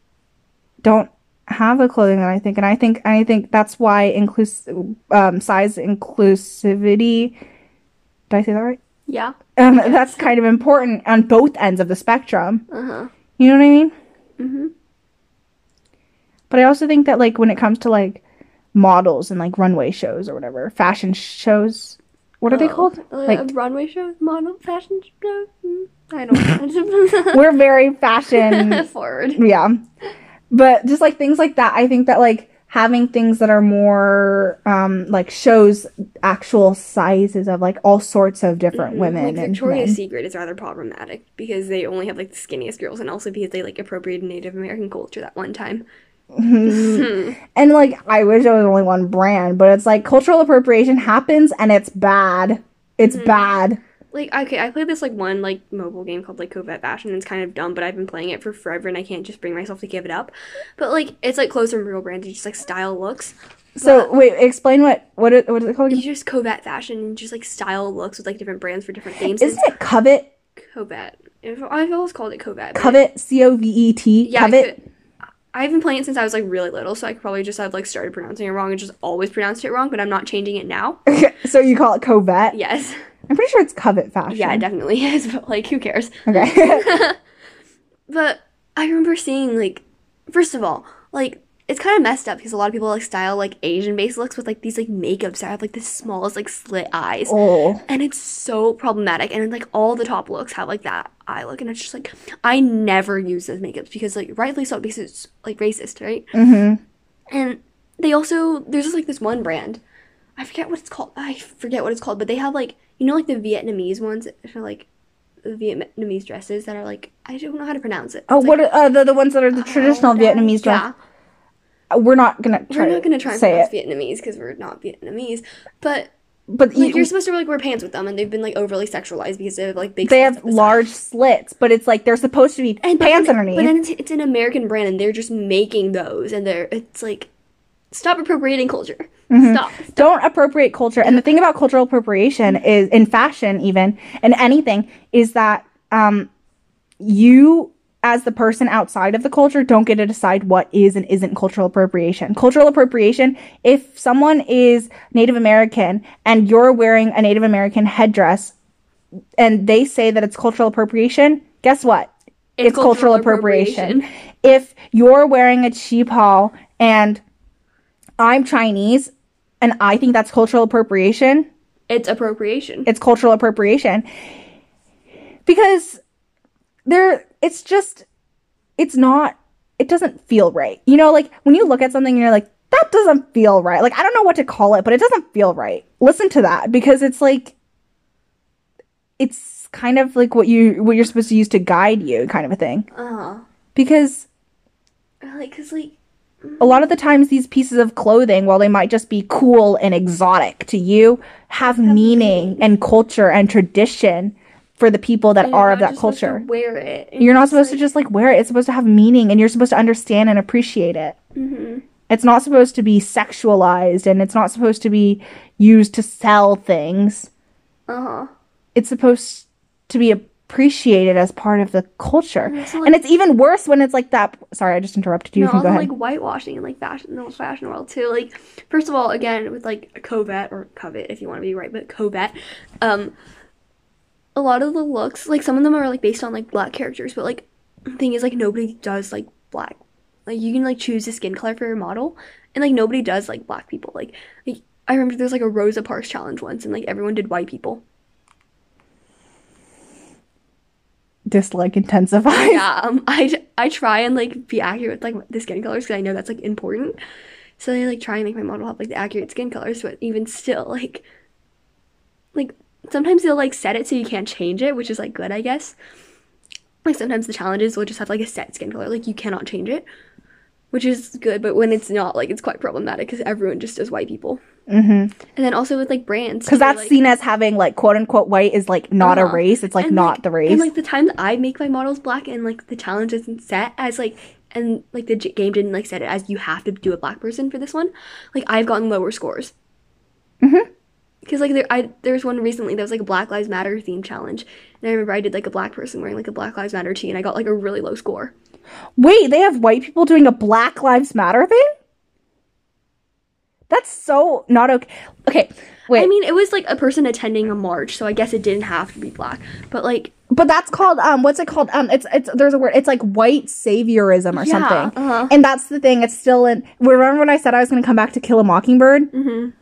don't have the clothing that I think, and I think that's why size inclusivity, did I say that right? Yeah. That's kind of important on both ends of the spectrum. Uh-huh. You know what I mean? Mm-hmm. But I also think that, like, when it comes to, like, models and, like, runway shows or whatever, fashion shows, what are they called? Like runway shows? Model fashion shows? I don't know. We're very fashion... forward. Yeah. But just, like, things like that, I think that, like, having things that are more, like, shows actual sizes of, like, all sorts of different women. Like, Victoria's Secret is rather problematic because they only have, like, the skinniest girls, and also because they, like, appropriated Native American culture that one time. And, like, I wish there was only one brand, but it's, like, cultural appropriation happens, and it's bad. It's bad. Like, okay, I played this, like, one, like, mobile game called, like, Covet Fashion, and it's kind of dumb, but I've been playing it for forever, and I can't just bring myself to give it up. But, like, it's, like, clothes from real brands. You just, like, style looks. So, wait, explain what is it called? You just Covet Fashion, and just, like, style looks with, like, different brands for different themes. Isn't it Covet? Covet. I've always called it Covet. Covet, C-O-V-E-T, yeah, Covet. I've been playing it since I was, like, really little, so I could probably just have, like, started pronouncing it wrong and just always pronounced it wrong, but I'm not changing it now. So you call it Covet? Yes. I'm pretty sure it's Covet Fashion. Yeah, it definitely is, but, like, who cares? Okay. But I remember seeing, like, first of all, like, it's kind of messed up because a lot of people like style like Asian based looks with like these like makeups that have like the smallest like slit eyes. Oh. And it's so problematic, and like all the top looks have like that eye look, and it's just like I never use those makeups because like rightly so, because it's like racist, right? Mm-hmm. And they also, there's just like this one brand, I forget what it's called, but they have like, you know, like the Vietnamese ones that are like Vietnamese dresses that are like, I don't know how to pronounce it. Oh, it's what like, are the ones that are the traditional Vietnamese dress? Yeah. We're not gonna try and pronounce Vietnamese because we're not Vietnamese, but like, you're supposed to like wear pants with them, and they've been like overly sexualized because they have like big. They have large slits, but it's like they're supposed to be pants underneath. But then it's an American brand, and they're just making those, and it's like, stop appropriating culture. Mm-hmm. Stop. Don't appropriate culture. And the thing about cultural appropriation is in fashion, even in anything, is that you, as the person outside of the culture, don't get to decide what is and isn't cultural appropriation. Cultural appropriation, if someone is Native American and you're wearing a Native American headdress and they say that it's cultural appropriation, guess what? It's cultural appropriation. If you're wearing a qipao and I'm Chinese and I think that's cultural appropriation, it's appropriation. It's cultural appropriation. Because it doesn't feel right. You know, like when you look at something and you're like, that doesn't feel right. Like, I don't know what to call it, but it doesn't feel right. Listen to that, because it's like, it's kind of like what you're supposed to use to guide you kind of a thing. Uh-huh. Because a lot of the times these pieces of clothing, while they might just be cool and exotic to you, have meaning and culture and tradition for the people that are of that culture. Wear it. You're not supposed to just like wear it. It's supposed to have meaning, and you're supposed to understand and appreciate it. Mm-hmm. It's not supposed to be sexualized, and it's not supposed to be used to sell things. Uh-huh. It's supposed to be appreciated as part of the culture. So, like, and it's even worse when it's like that. Sorry, I just interrupted you. No, you can go ahead. Like whitewashing and like fashion, the fashion world too. Like, first of all, again, with like Covet if you want to be right, but Covet, a lot of the looks, like some of them are like based on like black characters, but like the thing is like nobody does like black. Like, you can like choose a skin color for your model, and like nobody does like black people. Like I remember there's like a Rosa Parks challenge once, and like everyone did white people. Dislike intensifies. Yeah, I try and like be accurate with like the skin colors because I know that's like important. So I like try and make my model have like the accurate skin colors, but even still like. Sometimes they'll, like, set it so you can't change it, which is, like, good, I guess. Like, sometimes the challenges will just have, like, a set skin color. Like, you cannot change it, which is good. But when it's not, like, it's quite problematic because everyone just does white people. Mm-hmm. And then also with, like, brands. Because that's like, seen as having, like, quote-unquote white is, like, not a race. It's, like, and, not like, the race. And, like, the time that I make my models black and, like, the challenge isn't set as, like... And, like, the game didn't, like, set it as you have to do a black person for this one. Like, I've gotten lower scores. Mm-hmm. Because, like, there was one recently that was, like, a Black Lives Matter theme challenge. And I remember I did, like, a black person wearing, like, a Black Lives Matter tee, and I got, like, a really low score. Wait, they have white people doing a Black Lives Matter thing? That's so not okay. Okay, wait. I mean, it was, like, a person attending a march, so I guess it didn't have to be black. But, like... But that's called, what's it called? It's there's a word. It's like white saviorism or something. Uh-huh. And that's the thing. It's still in... Remember when I said I was going to come back to Kill a Mockingbird? Mm-hmm.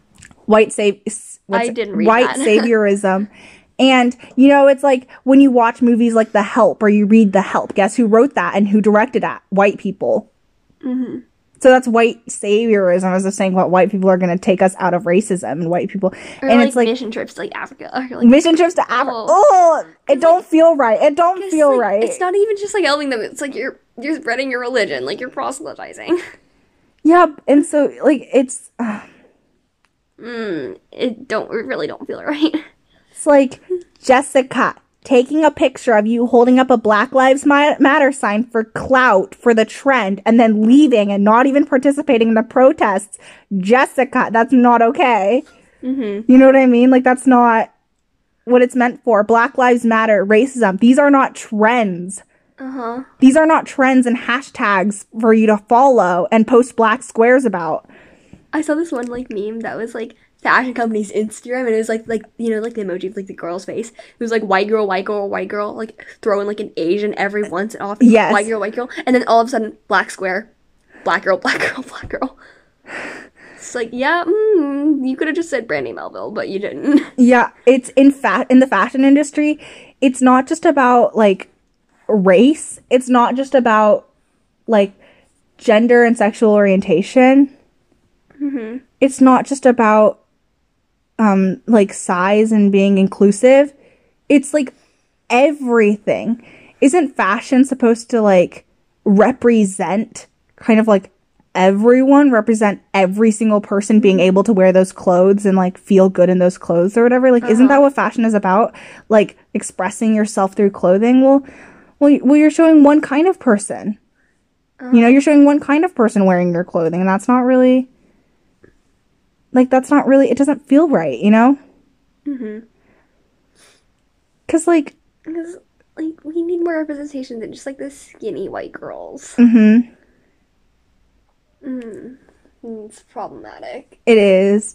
White saviorism. And, you know, it's like when you watch movies like The Help or you read The Help, guess who wrote that and who directed that? White people. Mm-hmm. So that's white saviorism, as of saying what white people are going to take us out of racism and white people. Or and like it's like mission trips to like Africa. Or like, mission trips to Africa. Oh, it don't feel right. It don't feel like, right. It's not even just like helping them. It's like you're spreading your religion. Like, you're proselytizing. Yeah. And so like it's... it really don't feel right. It's like, Jessica, taking a picture of you holding up a Black Lives Matter sign for clout, for the trend, and then leaving and not even participating in the protests. Jessica, that's not okay. Mm-hmm. You know what I mean? Like, that's not what it's meant for. Black Lives Matter, racism, these are not trends. Uh-huh. These are not trends and hashtags for you to follow and post black squares about. I saw this one, like, meme that was, like, fashion company's Instagram, and it was, like, you know, like, the emoji of, like, the girl's face. It was, like, white girl, white girl, white girl, like, throwing, like, an Asian every once and off. Yes. White girl, white girl. And then all of a sudden, black square. black girl, black girl, black girl. It's like, yeah, you could have just said Brandy Melville, but you didn't. Yeah, it's in the fashion industry, it's not just about, like, race. It's not just about, like, gender and sexual orientation. Mm-hmm. It's not just about, like, size and being inclusive. It's, like, everything. Isn't fashion supposed to, like, represent kind of, like, everyone, represent every single person being able to wear those clothes and, like, feel good in those clothes or whatever? Like, isn't that what fashion is about? Like, expressing yourself through clothing? Well, you're showing one kind of person. You know, you're showing one kind of person wearing your clothing, and that's not really, like, it doesn't feel right, you know? Mm-hmm. Because we need more representation than just, like, the skinny white girls. Mm-hmm. It's problematic. It is.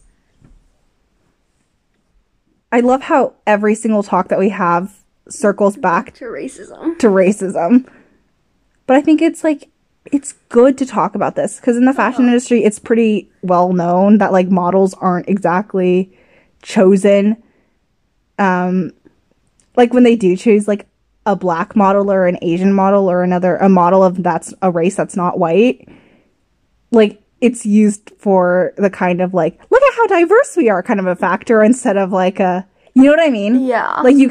I love how every single talk that we have circles back to racism. But I think it's, like, it's good to talk about this, because in the fashion industry, it's pretty well known that, like, models aren't exactly chosen. Like, when they do choose, like, a black model or an Asian model or a model of that's a race that's not white, like, it's used for the kind of, like, look at how diverse we are kind of a factor, instead of, like, a, you know what I mean? Yeah. Like, you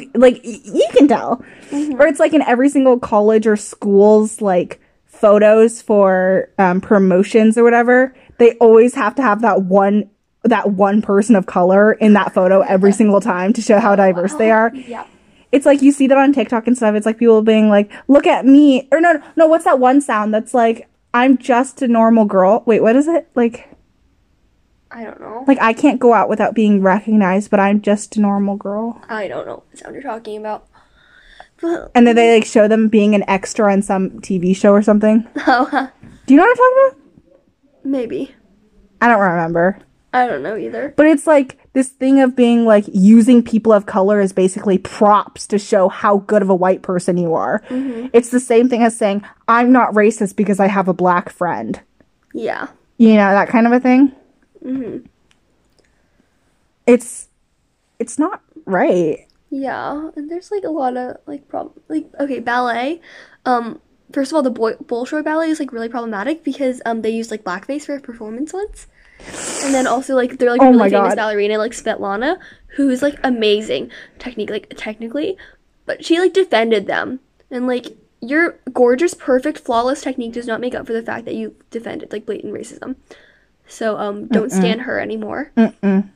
can tell. Mm-hmm. Or it's, like, in every single college or school's, like, photos for promotions or whatever, they always have to have that one person of color in that photo every single time to show how diverse they are. Yeah. It's like you see that on TikTok and stuff. It's like people being like, look at me. Or no, what's that one sound that's like, I'm just a normal girl. Wait, what is it? Like, I don't know. Like, I can't go out without being recognized, but I'm just a normal girl. I don't know what sound you're talking about. And then they, like, show them being an extra on some TV show or something. Oh. Do you know what I'm talking about? Maybe. I don't remember. I don't know either. But it's, like, this thing of being, like, using people of color is basically props to show how good of a white person you are. Mm-hmm. It's the same thing as saying, I'm not racist because I have a black friend. Yeah. You know, that kind of a thing. Mm-hmm. It's not right. Yeah, and there's, like, a lot of, like, okay, ballet, first of all, the Bolshoi Ballet is, like, really problematic because, they used, like, blackface for a performance once, and then also, like, they're, like, a really famous ballerina, like, Svetlana, who is, like, amazing, technically, but she, like, defended them, and, like, your gorgeous, perfect, flawless technique does not make up for the fact that you defended, like, blatant racism, so, don't stand her anymore. Mm-mm.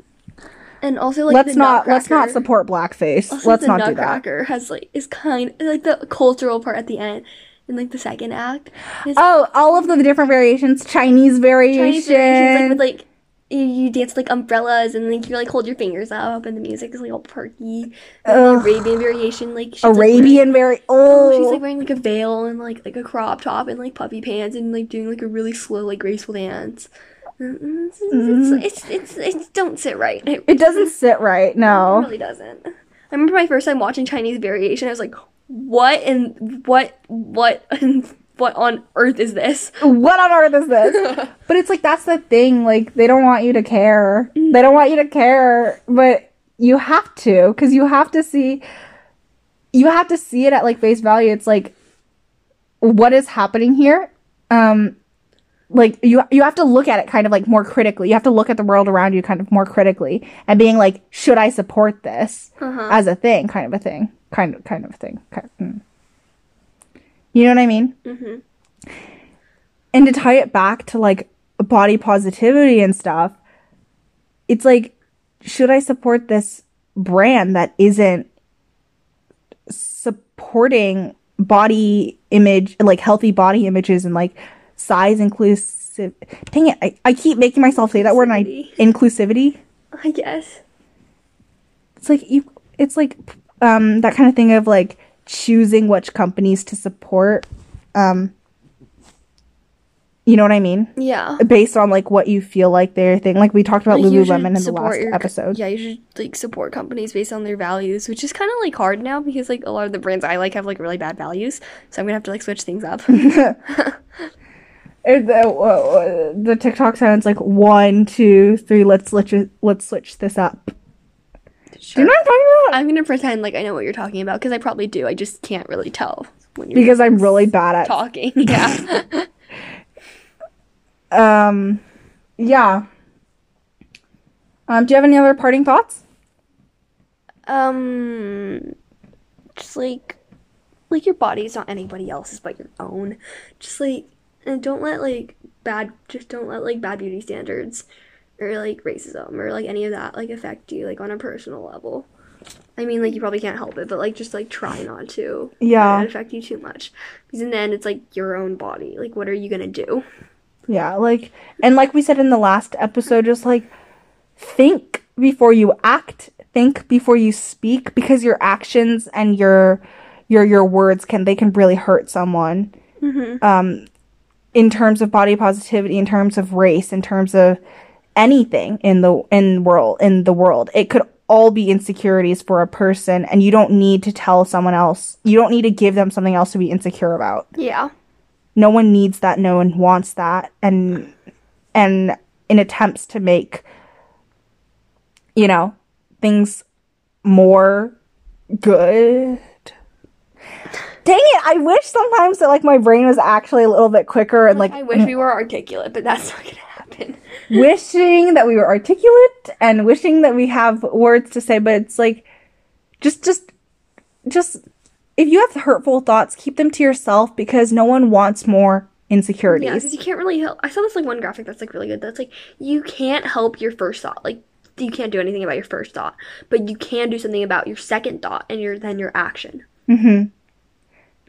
And also, like, let's not support blackface. Also, let's not do that. The Nutcracker has, like, is kind of, like, the cultural part at the end, in, like, the second act. Oh, all of the different variations, Chinese variations, like, with, like, you dance, like, umbrellas, and, like, you, like, hold your fingers up, and the music is, like, all perky. And the Arabian variation, like, she's, Arabian, like, variation. Oh, she's, like, wearing, like, a veil and, like a crop top and, like, puffy pants, and, like, doing, like, a really slow, like, graceful dance. It don't sit right. It doesn't sit right, no. It really doesn't. I remember my first time watching Chinese variation, I was like, what on earth is this? But it's like, that's the thing, like, they don't want you to care. They don't want you to care, but you have to, because you have to see it at, like, face value. It's like, what is happening here? Like, you have to look at it kind of, like, more critically. You have to look at the world around you kind of more critically and being like, should I support this as a thing, kind of a thing. You know what I mean? Mm-hmm. And to tie it back to, like, body positivity and stuff, it's like, should I support this brand that isn't supporting body image, like, healthy body images and, like, size inclusive. Dang it, I keep making myself say that word. Inclusivity? I guess. It's like, that kind of thing of, like, choosing which companies to support. You know what I mean? Yeah. Based on, like, what you feel like their thing. Like, we talked about, like, Lululemon in the last episode. Yeah, you should, like, support companies based on their values, which is kind of, like, hard now because, like, a lot of the brands I like have, like, really bad values. So I'm going to have to, like, switch things up. The TikTok sounds like 1, 2, 3. Let's switch this up. Sure. Do you know what I'm talking about? I'm gonna pretend like I know what you're talking about because I probably do. I just can't really tell when you're because I'm really bad at talking. Yeah. Yeah. Do you have any other parting thoughts? Just like your body's not anybody else's but your own. Just like. And don't let bad beauty standards or, like, racism or, like, any of that, like, affect you, like, on a personal level. I mean, like, you probably can't help it, but, like, just, like, try not to. Yeah. Not affect you too much. Because in the end, it's, like, your own body. Like, what are you gonna do? Yeah, like, and like we said in the last episode, just, like, think before you act. Think before you speak. Because your actions and your words can really hurt someone. Mm-hmm. In terms of body positivity, in terms of race, in terms of anything in the world, it could all be insecurities for a person, and you don't need to tell someone else. You don't need to give them something else to be insecure about. Yeah. No one needs that. No one wants that. And in attempts to make, you know, things more good. Dang it, I wish sometimes that, like, my brain was actually a little bit quicker and, like... I wish we were articulate, but that's not gonna happen. Wishing that we were articulate and wishing that we have words to say, but it's, like, just... If you have hurtful thoughts, keep them to yourself because no one wants more insecurities. Yeah, because you can't really help... I saw this, like, one graphic that's, like, really good. That's, like, you can't help your first thought, like... You can't do anything about your first thought, but you can do something about your second thought and your action. Mm-hmm.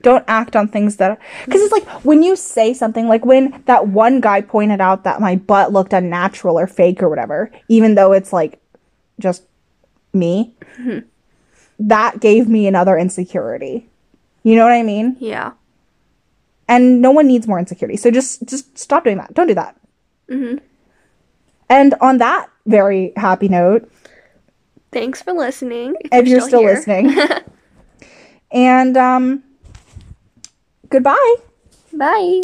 Don't act on things that... Because it's like, when you say something, like when that one guy pointed out that my butt looked unnatural or fake or whatever, even though it's like, just me, mm-hmm. that gave me another insecurity. You know what I mean? Yeah. And no one needs more insecurity. So just stop doing that. Don't do that. Mm-hmm. And on that very happy note... Thanks for listening. If you're still listening. And, Goodbye. Bye.